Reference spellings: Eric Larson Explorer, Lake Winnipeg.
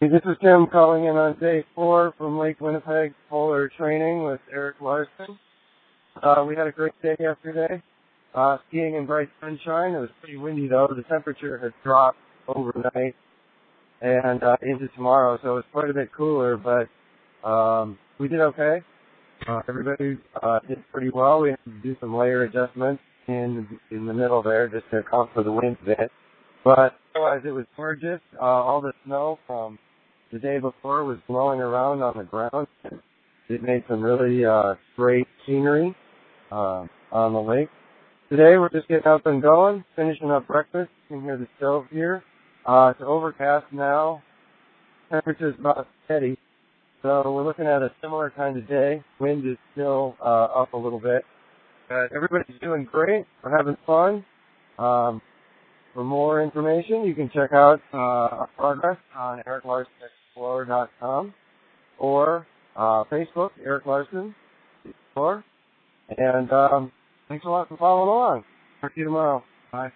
Hey, this is Jim calling in on day 4 from Lake Winnipeg Polar Training with Eric Larson. We had a great day yesterday, skiing in bright sunshine. It was pretty windy, though. The temperature had dropped overnight and into tomorrow, so it was quite a bit cooler, but we did okay. Everybody did pretty well. We had to do some layer adjustments in the middle there just to account for the wind a bit. But otherwise, it was gorgeous. All the snow from the day before was blowing around on the ground. It made some really great scenery on the lake. Today, we're just getting up and going, finishing up breakfast. You can hear the stove here. It's overcast now. Temperature's about steady. So we're looking at a similar kind of day. Wind is still up a little bit. But everybody's doing great. We're having fun. For more information, you can check out our progress on ericlarsonexplorer.com or Facebook, Eric Larson Explorer. And thanks a lot for following along. Talk to you tomorrow. Bye.